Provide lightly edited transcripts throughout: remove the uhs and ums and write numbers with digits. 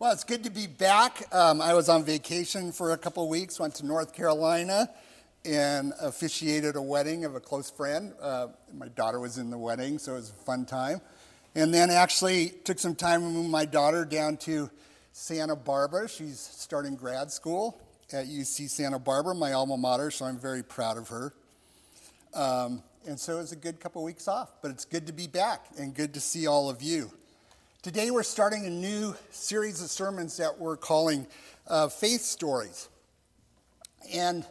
Well, it's good to be back. I was on vacation for a couple weeks, went to North Carolina and officiated a wedding of a close friend. My daughter was in the wedding, so it was a fun time. And then actually took some time to move my daughter down to Santa Barbara. She's starting grad school at UC Santa Barbara, my alma mater, so I'm very proud of her. And so it was a good couple weeks off, but it's good to be back and good to see all of you. Today we're starting a new series of sermons that we're calling Faith Stories. And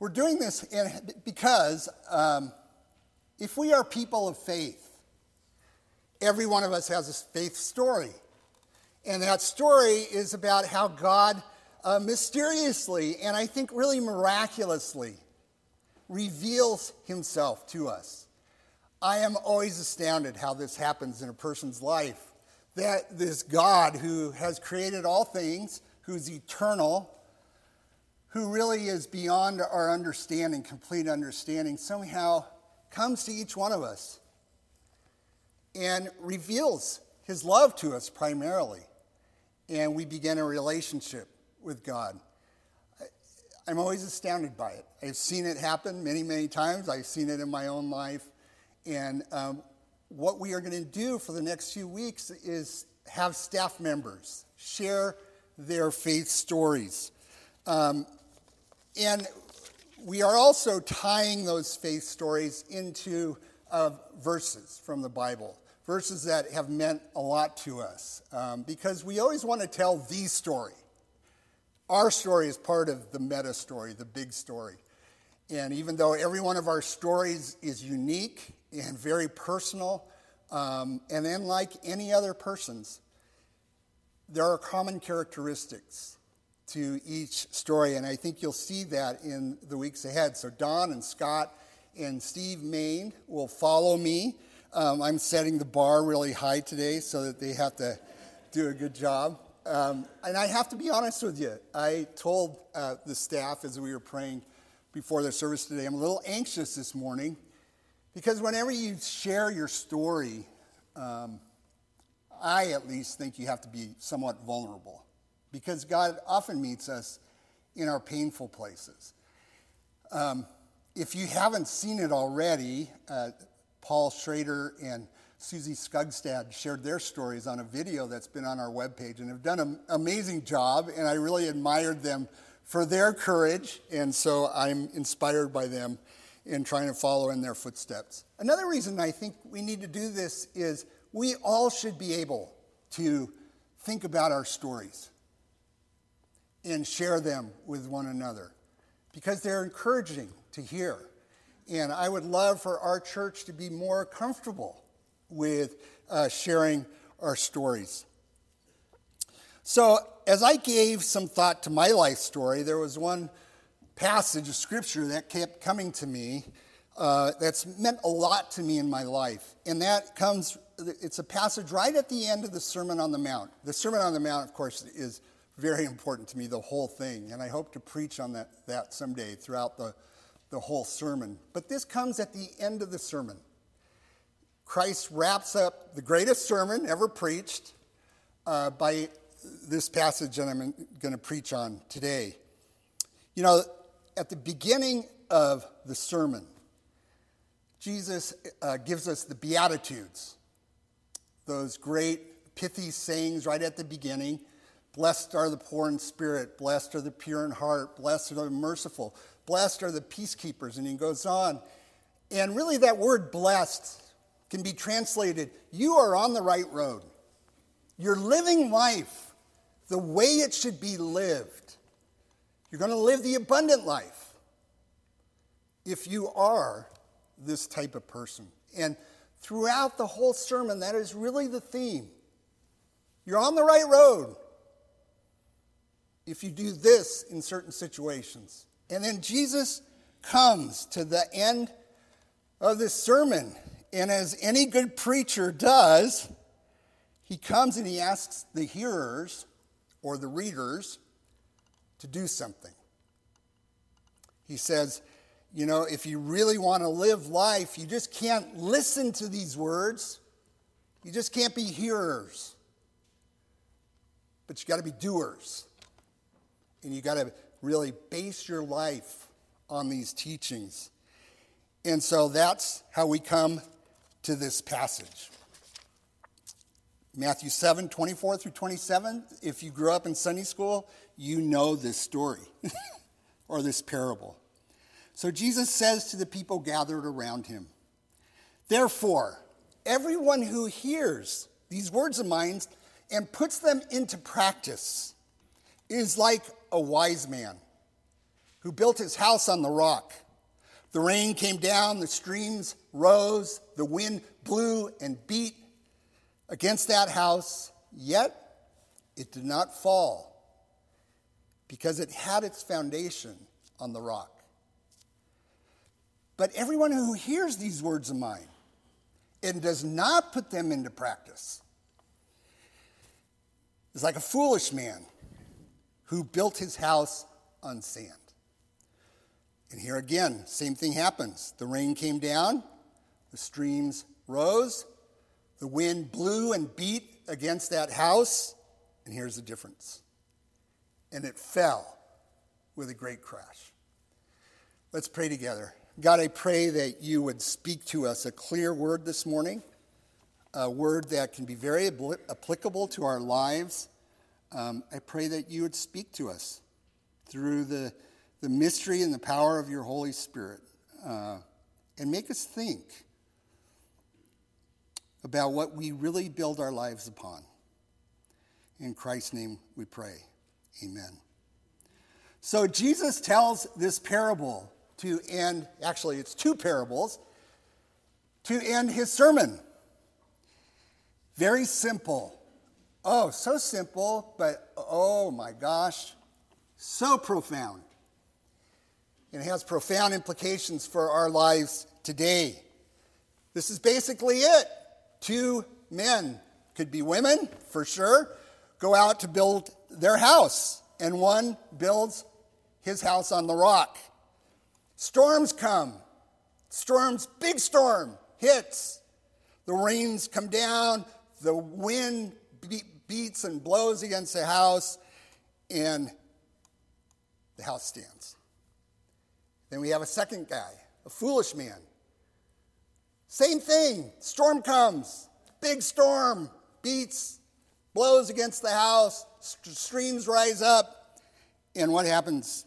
we're doing this because if we are people of faith, every one of us has a faith story. And that story is about how God mysteriously, and I think really miraculously, reveals himself to us. I am always astounded how this happens in a person's life, that this God who has created all things, who's eternal, who really is beyond our understanding, complete understanding, somehow comes to each one of us and reveals his love to us primarily. And we begin a relationship with God. I'm always astounded by it. I've seen it happen many, many times. I've seen it in my own life. And what we are going to do for the next few weeks is have staff members share their faith stories. And we are also tying those faith stories into verses from the Bible, verses that have meant a lot to us, because we always want to tell the story. Our story is part of the meta story, the big story. And even though every one of our stories is unique and very personal, and unlike any other person's, there are common characteristics to each story, and I think you'll see that in the weeks ahead. So Don and Scott and Steve Main will follow me. I'm setting the bar really high today so that they have to do a good job. And I have to be honest with you. I told the staff as we were praying before the service today, I'm a little anxious this morning because whenever you share your story, I at least think you have to be somewhat vulnerable, because God often meets us in our painful places. If you haven't seen it already, Paul Schrader and Susie Skugstad shared their stories on a video that's been on our webpage and have done an amazing job, and I really admired them for their courage, and so I'm inspired by them in trying to follow in their footsteps. Another reason I think we need to do this is we all should be able to think about our stories and share them with one another, because they're encouraging to hear. And I would love for our church to be more comfortable with sharing our stories. So as I gave some thought to my life story, there was one passage of scripture that kept coming to me that's meant a lot to me in my life. And that comes, it's a passage right at the end of the Sermon on the Mount. The Sermon on the Mount, of course, is very important to me, the whole thing. And I hope to preach on that someday throughout the whole sermon. But this comes at the end of the sermon. Christ wraps up the greatest sermon ever preached by this passage that I'm going to preach on today. You know, at the beginning of the sermon, Jesus gives us the Beatitudes, those great pithy sayings right at the beginning. Blessed are the poor in spirit, blessed are the pure in heart, blessed are the merciful, blessed are the peacekeepers, and he goes on. And really that word blessed can be translated, you are on the right road. You're living life the way it should be lived. You're going to live the abundant life if you are this type of person. And throughout the whole sermon, that is really the theme. You're on the right road if you do this in certain situations. And then Jesus comes to the end of this sermon, and as any good preacher does, he comes and he asks the hearers or the readers to do something. He says, you know, if you really want to live life, you just can't listen to these words. You just can't be hearers. but you got to be doers. And you got to really base your life on these teachings. And so that's how we come to this passage. Matthew 7, 24 through 27, if you grew up in Sunday school, you know this story or this parable. So Jesus says to the people gathered around him, "Therefore, everyone who hears these words of mine and puts them into practice is like a wise man who built his house on the rock. The rain came down, the streams rose, the wind blew and beat against that house, yet it did not fall because it had its foundation on the rock. But everyone who hears these words of mine and does not put them into practice is like a foolish man who built his house on sand." And here again, same thing happens. The rain came down, the streams rose, the wind blew and beat against that house, and here's the difference. And it fell with a great crash. Let's pray together. God, I pray that you would speak to us a clear word this morning, a word that can be very applicable to our lives. I pray that you would speak to us through the mystery and the power of your Holy Spirit, and make us think about what we really build our lives upon. In Christ's name we pray. Amen. So Jesus tells this parable to end, actually it's two parables, to end his sermon. Very simple. Oh, so simple, but oh my gosh, so profound. And it has profound implications for our lives today. This is basically it. Two men, could be women for sure, go out to build their house, and one builds his house on the rock. Storms come. Storms, big storm hits. The rains come down. The wind beats and blows against the house, and the house stands. Then we have a second guy, a foolish man. Same thing. Storm comes. Big storm beats, blows against the house. Streams rise up. And what happens?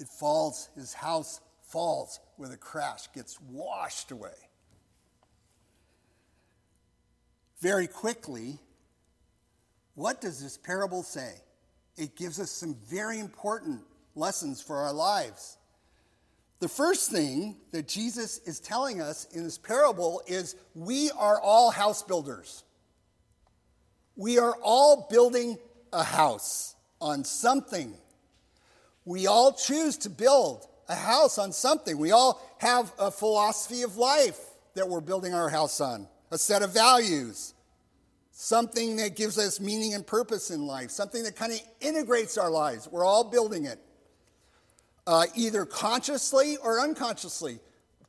It falls. His house falls with a crash, gets washed away. Very quickly, what does this parable say? It gives us some very important lessons for our lives. The first thing that Jesus is telling us in this parable is we are all house builders. We are all building a house on something. We all choose to build a house on something. We all have a philosophy of life that we're building our house on, a set of values, something that gives us meaning and purpose in life, something that kind of integrates our lives. We're all building it. Either consciously or unconsciously.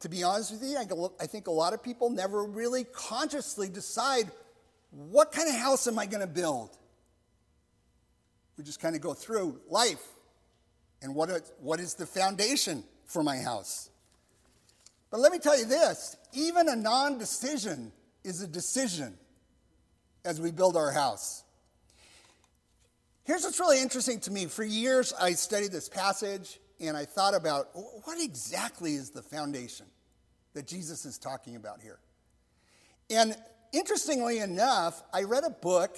To be honest with you, I think a lot of people never really consciously decide, what kind of house am I going to build? We just kind of go through life, and what is the foundation for my house? But let me tell you this, even a non-decision is a decision as we build our house. Here's what's really interesting to me. For years, I studied this passage, and I thought about, what exactly is the foundation that Jesus is talking about here? And interestingly enough, I read a book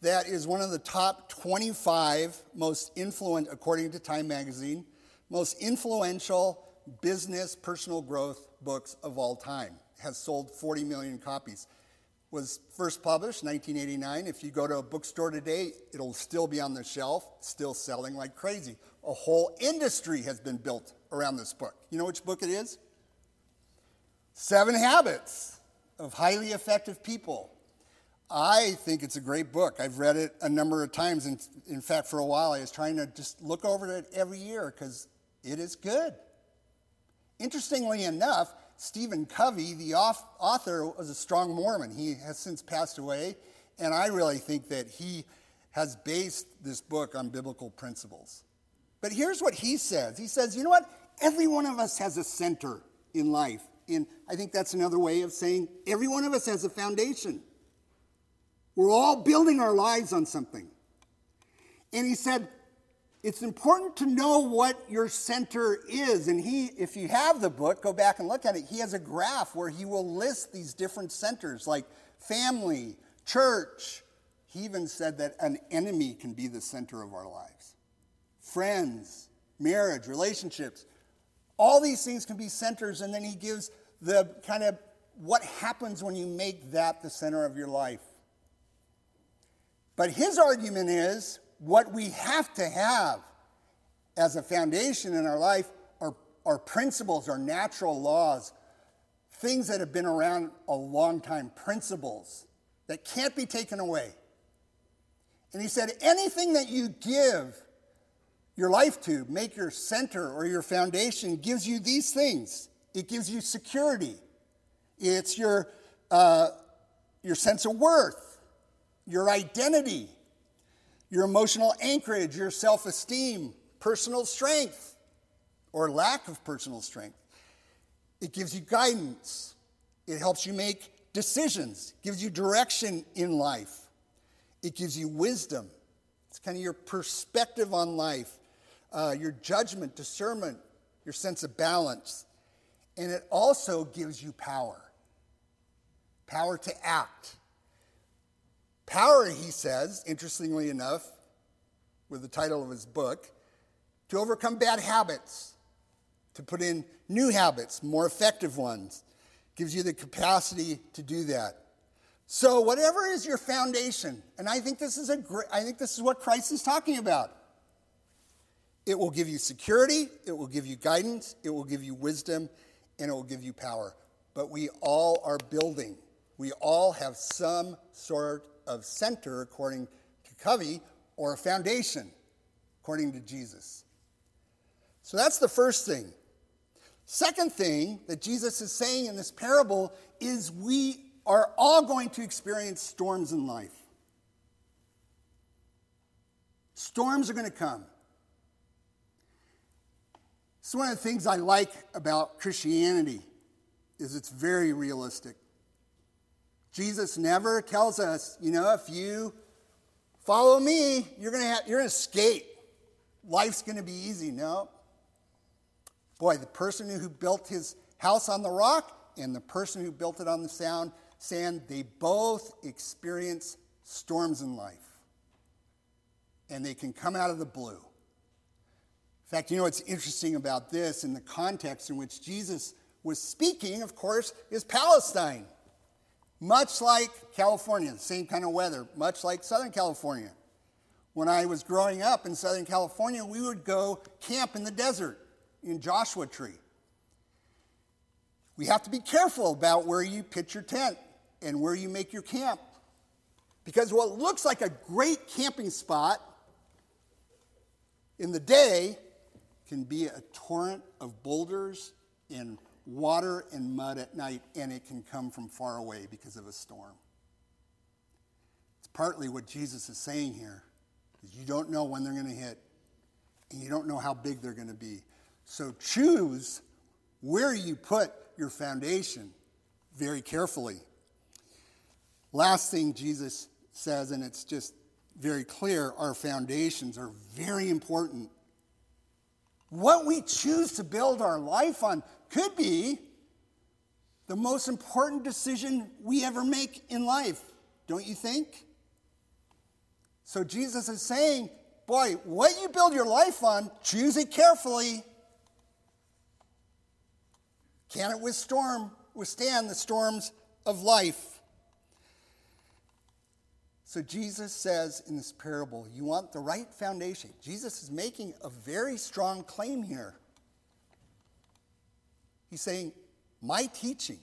that is one of the top 25 most influential, according to Time magazine, most influential business personal growth books of all time. It has sold 40 million copies. It was first published in 1989. If you go to a bookstore today, it'll still be on the shelf, still selling like crazy. A whole industry has been built around this book. You know which book it is? Seven Habits of Highly Effective People. I think it's a great book. I've read it a number of times. In fact, for a while, I was trying to just look over it every year because it is good. Interestingly enough, Stephen Covey, the author, was a strong Mormon. He has since passed away, and I really think that he has based this book on biblical principles. But here's what he says. He says, you know what? Every one of us has a center in life. And I think that's another way of saying every one of us has a foundation. We're all building our lives on something. And he said, it's important to know what your center is. And he, if you have the book, go back and look at it. He has a graph where he will list these different centers like family, church. He even said that an enemy can be the center of our lives. Friends, marriage, relationships, all these things can be centers. And then he gives the kind of what happens when you make that the center of your life. But his argument is what we have to have as a foundation in our life are principles, our natural laws, things that have been around a long time, principles that can't be taken away. And he said, anything that you give your life to, make your center or your foundation, gives you these things. It gives you security. It's your sense of worth, your identity, your emotional anchorage, your self-esteem, personal strength, or lack of personal strength. It gives you guidance. It helps you make decisions, gives you direction in life. It gives you wisdom. It's kind of your perspective on life, your judgment, discernment, your sense of balance. And it also gives you power, power to act. Power, he says, interestingly enough, with the title of his book, to overcome bad habits, to put in new habits, more effective ones, gives you the capacity to do that. So whatever is your foundation, and I think this is what Christ is talking about. It will give you security, it will give you guidance, it will give you wisdom, and it will give you power. But we all are building. We all have some sort of center, according to Covey, or a foundation, according to Jesus. So that's the first thing. Second thing that Jesus is saying in this parable is we are all going to experience storms in life. Storms are going to come. It's one of the things I like about Christianity is it's very realistic. Jesus never tells us, you know, if you follow me, you're going to escape. Life's going to be easy. No. Boy, the person who built his house on the rock and the person who built it on the sand, they both experience storms in life. And they can come out of the blue. In fact, you know what's interesting about this in the context in which Jesus was speaking, of course, is Palestine. Much like California, same kind of weather, much like Southern California. When I was growing up in Southern California, we would go camp in the desert in Joshua Tree. We have to be careful about where you pitch your tent and where you make your camp. Because what looks like a great camping spot in the day can be a torrent of boulders and water and mud at night, and it can come from far away because of a storm. It's partly what Jesus is saying here, is you don't know when they're going to hit, and you don't know how big they're going to be. So choose where you put your foundation very carefully. Last thing Jesus says, and it's just very clear, our foundations are very important. What we choose to build our life on could be the most important decision we ever make in life, don't you think? So Jesus is saying, boy, what you build your life on, choose it carefully. Can it withstand the storms of life? So Jesus says in this parable, you want the right foundation. Jesus is making a very strong claim here. He's saying, my teaching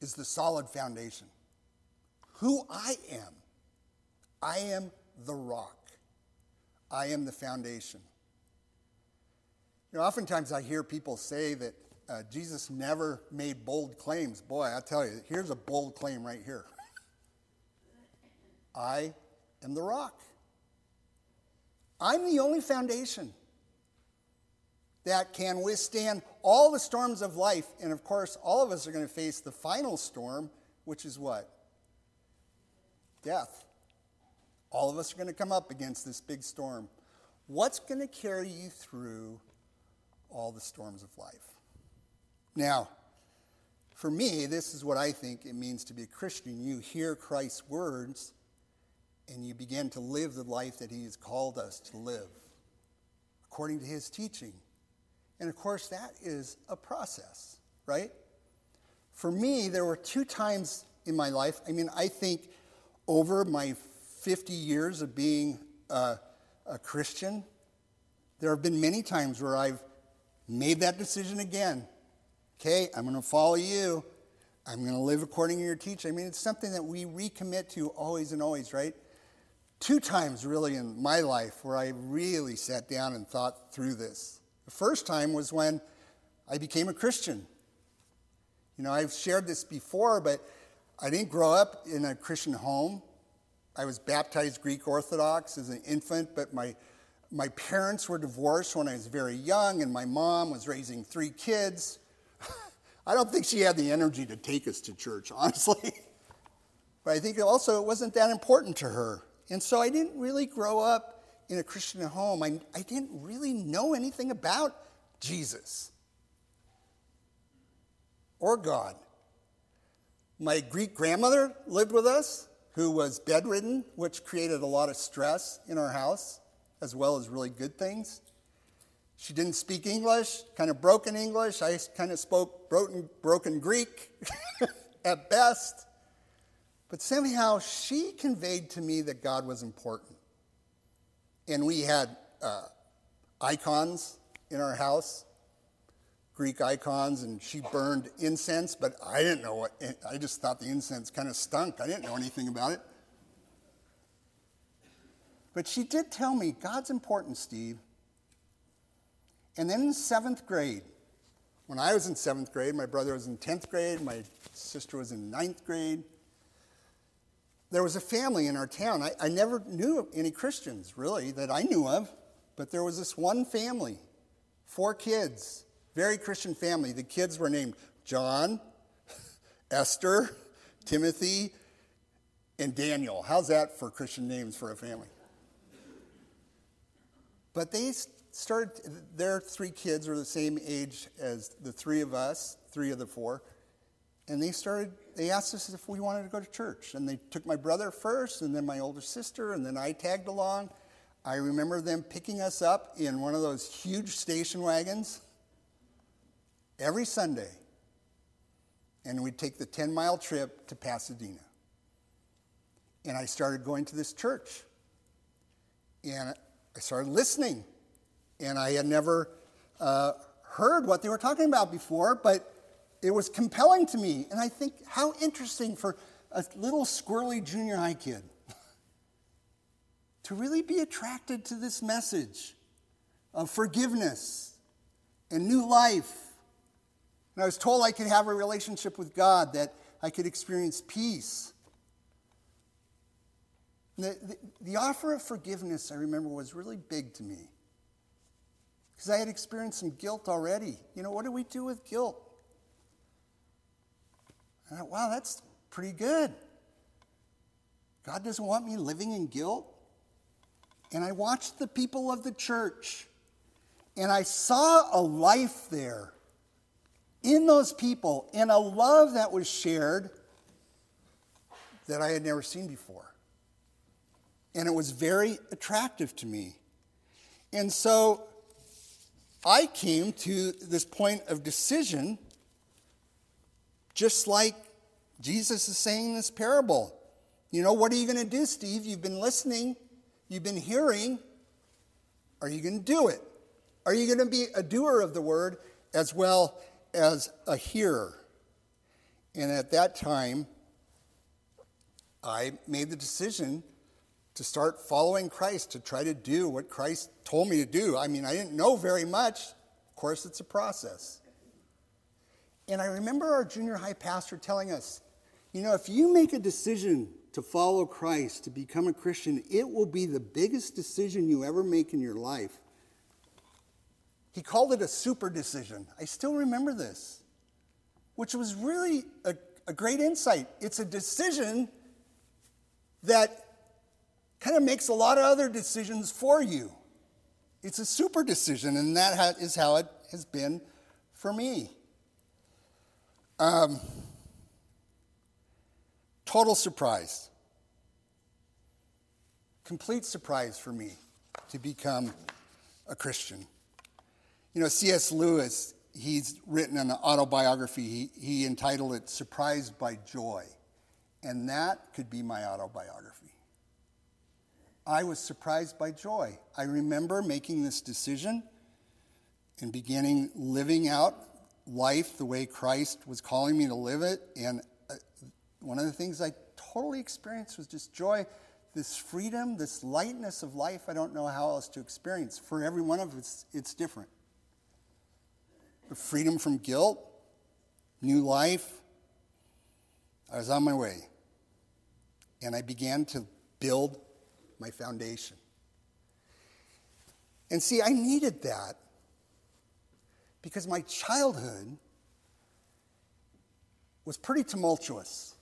is the solid foundation. Who I am the rock. I am the foundation. You know, oftentimes I hear people say that Jesus never made bold claims. Boy, I tell you, here's a bold claim right here. I am the rock. I'm the only foundation that can withstand all the storms of life. And of course, all of us are going to face the final storm, which is what? Death. All of us are going to come up against this big storm. What's going to carry you through all the storms of life? Now, for me, this is what I think it means to be a Christian. You hear Christ's words, and you begin to live the life that he has called us to live, according to his teaching. And of course, that is a process, right? For me, there were two times in my life. I mean, I think over my 50 years of being a Christian, there have been many times where I've made that decision again. Okay, I'm going to follow you. I'm going to live according to your teaching. I mean, it's something that we recommit to always and always, right? Two times really in my life where I really sat down and thought through this. The first time was when I became a Christian. You know, I've shared this before, but I didn't grow up in a Christian home. I was baptized Greek Orthodox as an infant, but my parents were divorced when I was very young, and my mom was raising 3 kids. I don't think she had the energy to take us to church, honestly. But I think also it wasn't that important to her. And so I didn't really grow up in a Christian home. I didn't really know anything about Jesus or God. My Greek grandmother lived with us, who was bedridden, which created a lot of stress in our house, as well as really good things. She didn't speak English, kind of broken English. I kind of spoke broken Greek at best. But somehow she conveyed to me that God was important. And we had icons in our house, Greek icons, and she burned incense, but I didn't know what, I just thought the incense kind of stunk. I didn't know anything about it. But she did tell me, God's important, Steve. And then in 7th grade, when I was in 7th grade, my brother was in 10th grade, my sister was in 9th grade, there was a family in our town. I never knew any Christians, really, that I knew of, but there was this one family, 4 kids, very Christian family. The kids were named John, Esther, Timothy, and Daniel. How's that for Christian names for a family? But they their 3 kids were the same age as the 3 of us, 3 of the 4, and they asked us if we wanted to go to church, and they took my brother first, and then my older sister, and then I tagged along. I remember them picking us up in one of those huge station wagons every Sunday, and we'd take the 10-mile trip to Pasadena, and I started going to this church, and I started listening. And I had never heard what they were talking about before, but it was compelling to me. And I think, how interesting for a little squirrely junior high kid to really be attracted to this message of forgiveness and new life. And I was told I could have a relationship with God, that I could experience peace. The offer of forgiveness, I remember, was really big to me, because I had experienced some guilt already. You know, what do we do with guilt? I thought, wow, that's pretty good. God doesn't want me living in guilt. And I watched the people of the church, and I saw a life there in those people, and a love that was shared that I had never seen before. And it was very attractive to me. And so I came to this point of decision, just like Jesus is saying in this parable. You know, what are you going to do, Steve? You've been listening. You've been hearing. Are you going to do it? Are you going to be a doer of the word as well as a hearer? And at that time, I made the decision to start following Christ, to try to do what Christ told me to do. I mean, I didn't know very much. Of course, it's a process. And I remember our junior high pastor telling us, you know, if you make a decision to follow Christ, to become a Christian, it will be the biggest decision you ever make in your life. He called it a super decision. I still remember this, which was really a great insight. It's a decision that kind of makes a lot of other decisions for you. It's a super decision, and that is how it has been for me. Total surprise. Complete surprise for me to become a Christian. You know, C.S. Lewis, he's written an autobiography. He entitled it Surprised by Joy. And that could be my autobiography. I was surprised by joy. I remember making this decision and beginning living out life the way Christ was calling me to live it. And one of the things I totally experienced was just joy, this freedom, this lightness of life. I don't know how else to experience. For every one of us, it's different. But freedom from guilt, new life. I was on my way. And I began to build my foundation. And see, I needed that because my childhood was pretty tumultuous.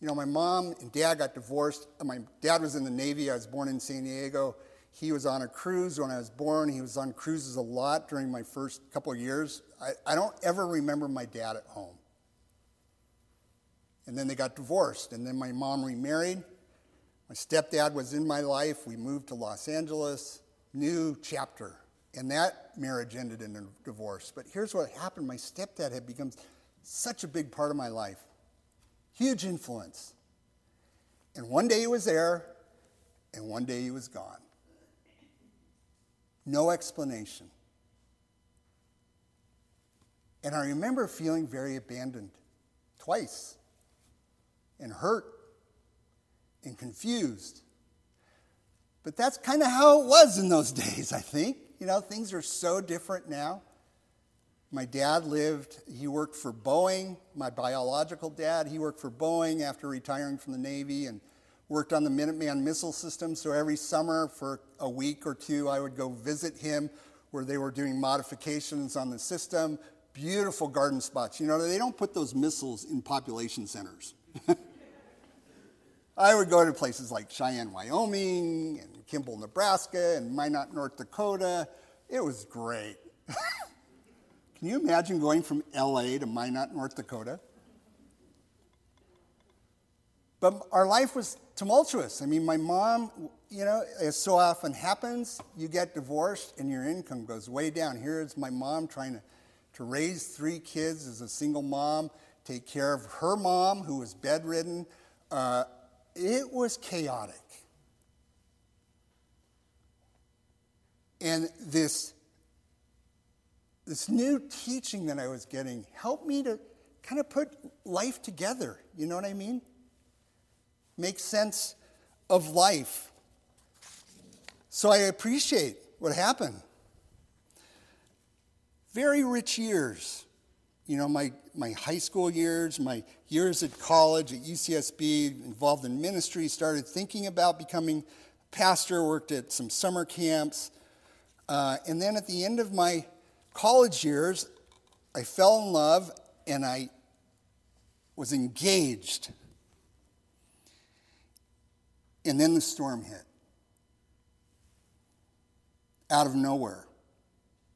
You know, my mom and dad got divorced. My dad was in the Navy. I was born in San Diego. He was on a cruise when I was born. He was on cruises a lot during my first couple of years. I don't ever remember my dad at home. And then they got divorced. And then my mom remarried. My stepdad was in my life. We moved to Los Angeles. New chapter. And that marriage ended in a divorce. But here's what happened. My stepdad had become such a big part of my life. Huge influence. And one day he was there, and one day he was gone. No explanation. And I remember feeling very abandoned twice, and hurt, and confused. But that's kind of how it was in those days, I think. You know, things are so different now. My dad he worked for Boeing, my biological dad. He worked for Boeing after retiring from the Navy and worked on the Minuteman Missile System. So every summer for a week or two, I would go visit him where they were doing modifications on the system. Beautiful garden spots. You know, they don't put those missiles in population centers. I would go to places like Cheyenne, Wyoming, and Kimball, Nebraska, and Minot, North Dakota. It was great. Can you imagine going from LA to Minot, North Dakota? But our life was tumultuous. I mean, my mom, you know, as so often happens, you get divorced and your income goes way down. Here's my mom trying to raise three kids as a single mom, take care of her mom who was bedridden. It was chaotic. And this new teaching that I was getting helped me to kind of put life together. You know what I mean? Make sense of life. So I appreciate what happened. Very rich years. You know, my high school years, my years at college, at UCSB, involved in ministry, started thinking about becoming a pastor, worked at some summer camps. And then at the end of my college years, I fell in love and I was engaged. And then the storm hit. Out of nowhere,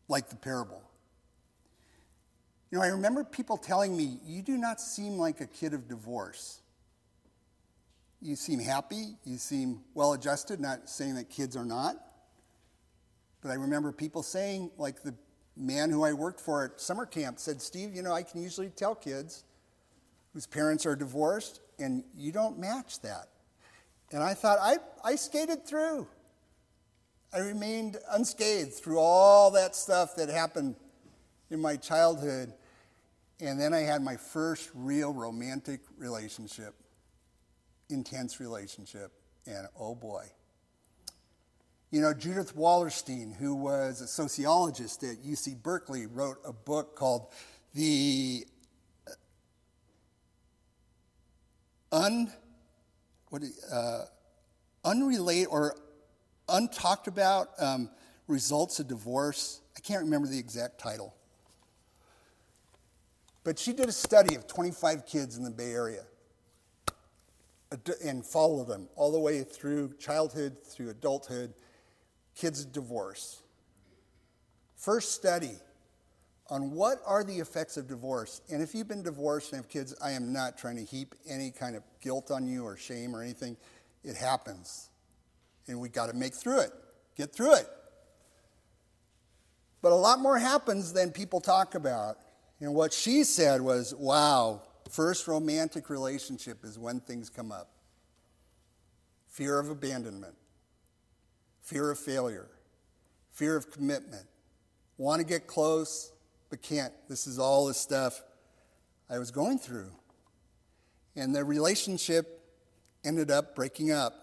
like the parable. You know, I remember people telling me, you do not seem like a kid of divorce. You seem happy. You seem well-adjusted, not saying that kids are not. But I remember people saying, like the man who I worked for at summer camp said, Steve, you know, I can usually tell kids whose parents are divorced, and you don't match that. And I thought, I skated through. I remained unscathed through all that stuff that happened in my childhood. And then I had my first real romantic relationship, intense relationship, and oh boy. You know, Judith Wallerstein, who was a sociologist at UC Berkeley, wrote a book called The unrelated or untalked about results of divorce. I can't remember the exact title. But she did a study of 25 kids in the Bay Area and followed them all the way through childhood, through adulthood, kids' divorce. First study on what are the effects of divorce. And if you've been divorced and have kids, I am not trying to heap any kind of guilt on you or shame or anything. It happens. And we got to make through it, get through it. But a lot more happens than people talk about. And what she said was, wow, first romantic relationship is when things come up. Fear of abandonment, fear of failure, fear of commitment, want to get close, but can't. This is all the stuff I was going through. And the relationship ended up breaking up.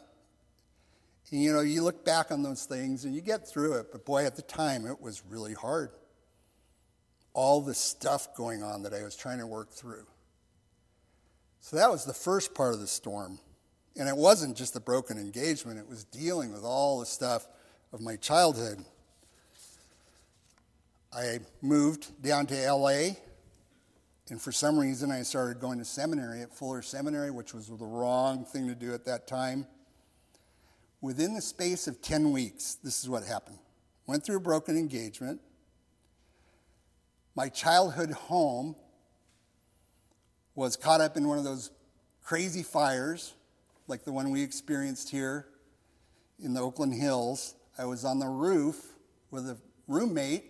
And, you know, you look back on those things and you get through it, but boy, at the time, it was really hard. All the stuff going on that I was trying to work through. So that was the first part of the storm. And it wasn't just the broken engagement, it was dealing with all the stuff of my childhood. I moved down to LA, and for some reason I started going to seminary at Fuller Seminary, which was the wrong thing to do at that time. Within the space of 10 weeks, this is what happened. Went through a broken engagement. My childhood home was caught up in one of those crazy fires, like the one we experienced here in the Oakland Hills. I was on the roof with a roommate,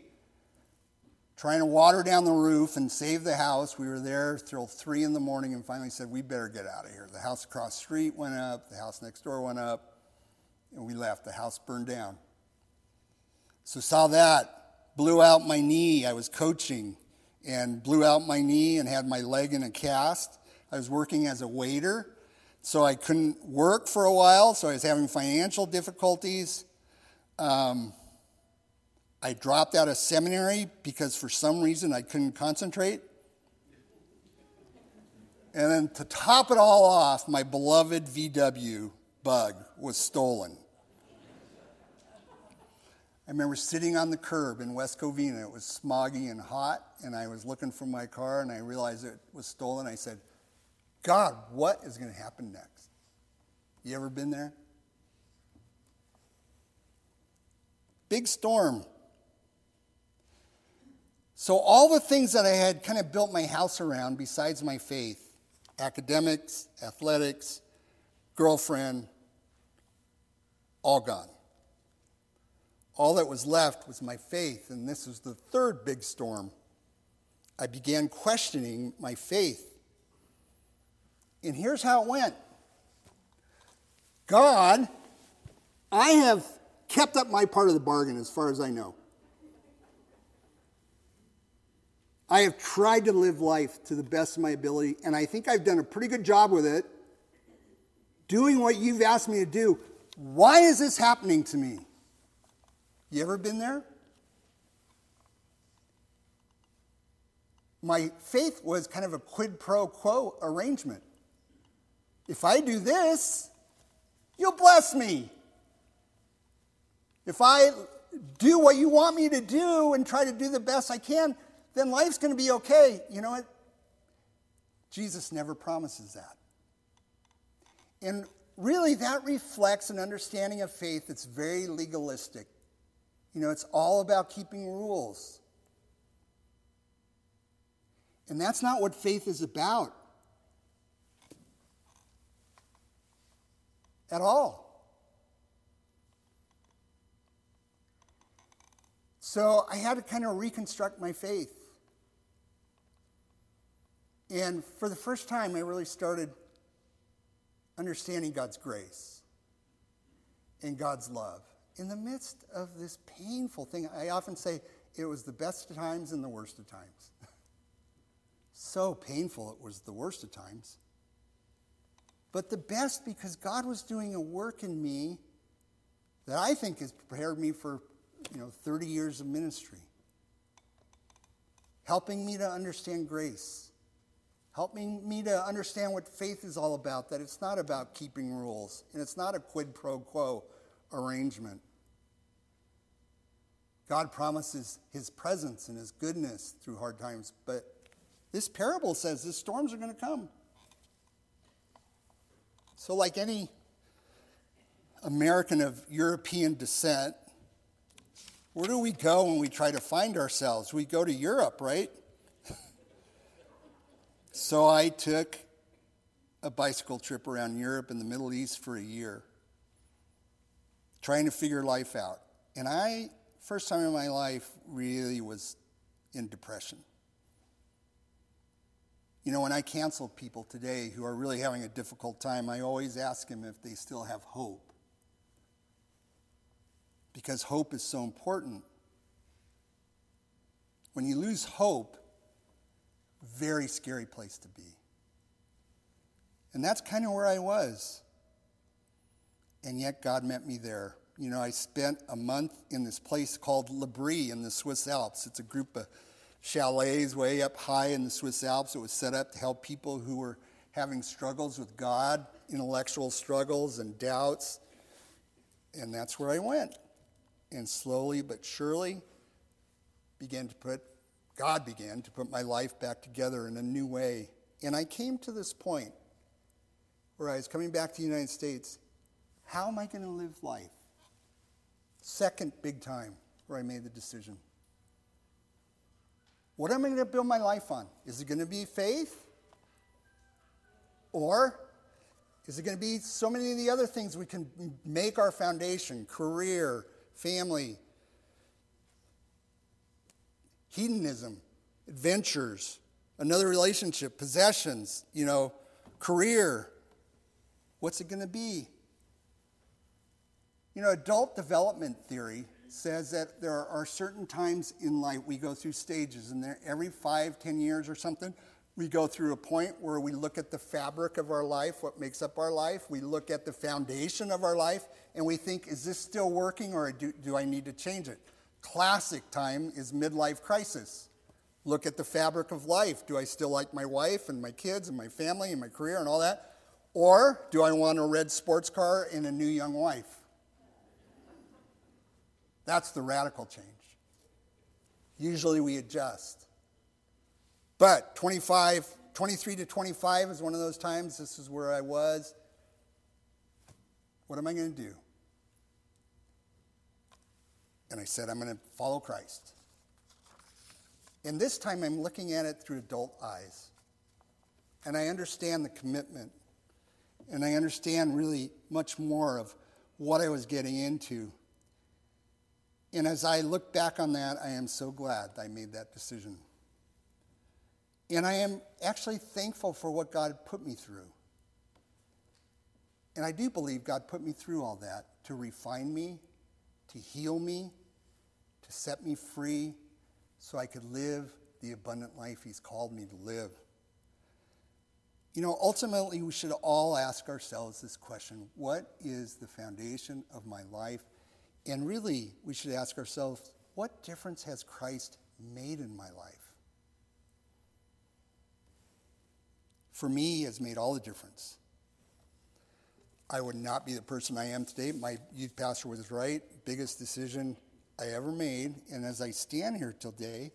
trying to water down the roof and save the house. We were there till 3 in the morning and finally said, we better get out of here. The house across the street went up, the house next door went up, and we left. The house burned down. So saw that. Blew out my knee. I was coaching and blew out my knee and had my leg in a cast. I was working as a waiter, so I couldn't work for a while, so I was having financial difficulties. I dropped out of seminary because for some reason I couldn't concentrate. And then to top it all off, my beloved VW bug was stolen. I remember sitting on the curb in West Covina. It was smoggy and hot, and I was looking for my car, and I realized it was stolen. I said, God, what is going to happen next? You ever been there? Big storm. So all the things that I had kind of built my house around besides my faith, academics, athletics, girlfriend, all gone. All that was left was my faith, and this was the third big storm. I began questioning my faith. And here's how it went. God, I have kept up my part of the bargain as far as I know. I have tried to live life to the best of my ability, and I think I've done a pretty good job with it, doing what you've asked me to do. Why is this happening to me? You ever been there? My faith was kind of a quid pro quo arrangement. If I do this, you'll bless me. If I do what you want me to do and try to do the best I can, then life's going to be okay. You know what? Jesus never promises that. And really, that reflects an understanding of faith that's very legalistic. You know, it's all about keeping rules. And that's not what faith is about. At all. So I had to kind of reconstruct my faith. And for the first time, I really started understanding God's grace and God's love. In the midst of this painful thing, I often say it was the best of times and the worst of times. So painful it was the worst of times. But the best because God was doing a work in me that I think has prepared me for, 30 years of ministry. Helping me to understand grace helping me to understand what faith is all about, that it's not about keeping rules, and it's not a quid pro quo arrangement. God promises his presence and his goodness through hard times, but this parable says the storms are going to come. So like any American of European descent, where do we go when we try to find ourselves? We go to Europe, right? So I took a bicycle trip around Europe and the Middle East for a year, trying to figure life out. And I, first time in my life, really was in depression. You know, when I counsel people today who are really having a difficult time, I always ask them if they still have hope. Because hope is so important. When you lose hope, very scary place to be. And that's kind of where I was. And yet God met me there. You know, I spent a month in this place called L'Abri in the Swiss Alps. It's a group of chalets way up high in the Swiss Alps. It was set up to help people who were having struggles with God, intellectual struggles and doubts. And that's where I went. And slowly but surely God began to put my life back together in a new way. And I came to this point where I was coming back to the United States. How am I going to live life? Second big time where I made the decision. What am I going to build my life on? Is it going to be faith? Or is it going to be so many of the other things we can make our foundation, career, family, hedonism, adventures, another relationship, possessions, you know, career. What's it going to be? You know, adult development theory says that there are certain times in life we go through stages, and every 5-10 years or something, we go through a point where we look at the fabric of our life, what makes up our life. We look at the foundation of our life, and we think, is this still working, or do I need to change it? Classic time is midlife crisis. Look at the fabric of life. Do I still like my wife and my kids and my family and my career and all that? Or do I want a red sports car and a new young wife? That's the radical change. Usually we adjust. But 23 to 25 is one of those times. This is where I was. What am I going to do? And I said, I'm going to follow Christ. And this time I'm looking at it through adult eyes. And I understand the commitment. And I understand really much more of what I was getting into. And as I look back on that, I am so glad I made that decision. And I am actually thankful for what God put me through. And I do believe God put me through all that to refine me, to heal me, to set me free so I could live the abundant life he's called me to live. You know, ultimately, we should all ask ourselves this question: what is the foundation of my life? And really, we should ask ourselves, what difference has Christ made in my life? For me, he has made all the difference. I would not be the person I am today. My youth pastor was right. Biggest decision I ever made. And as I stand here today,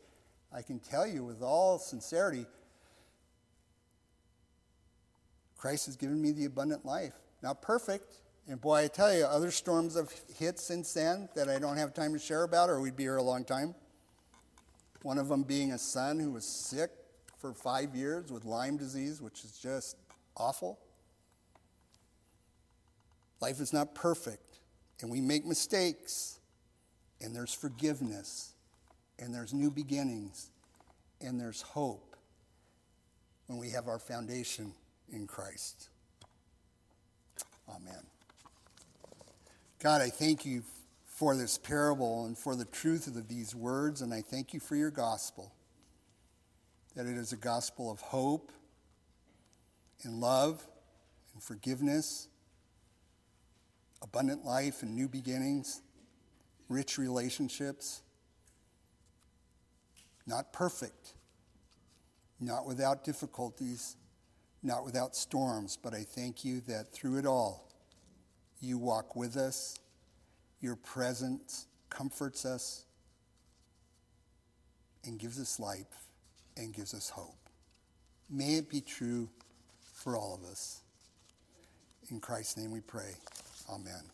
I can tell you with all sincerity, Christ has given me the abundant life. Not perfect. And boy, I tell you, other storms have hit since then that I don't have time to share about, or we'd be here a long time. One of them being a son who was sick for 5 years with Lyme disease, which is just awful. Life is not perfect, and we make mistakes, and there's forgiveness, and there's new beginnings, and there's hope when we have our foundation in Christ. Amen. God, I thank you for this parable and for the truth of these words, and I thank you for your gospel, that it is a gospel of hope and love and forgiveness, abundant life and new beginnings, rich relationships, not perfect, not without difficulties, not without storms, but I thank you that through it all, you walk with us, your presence comforts us, and gives us life, and gives us hope. May it be true for all of us. In Christ's name we pray. Amen.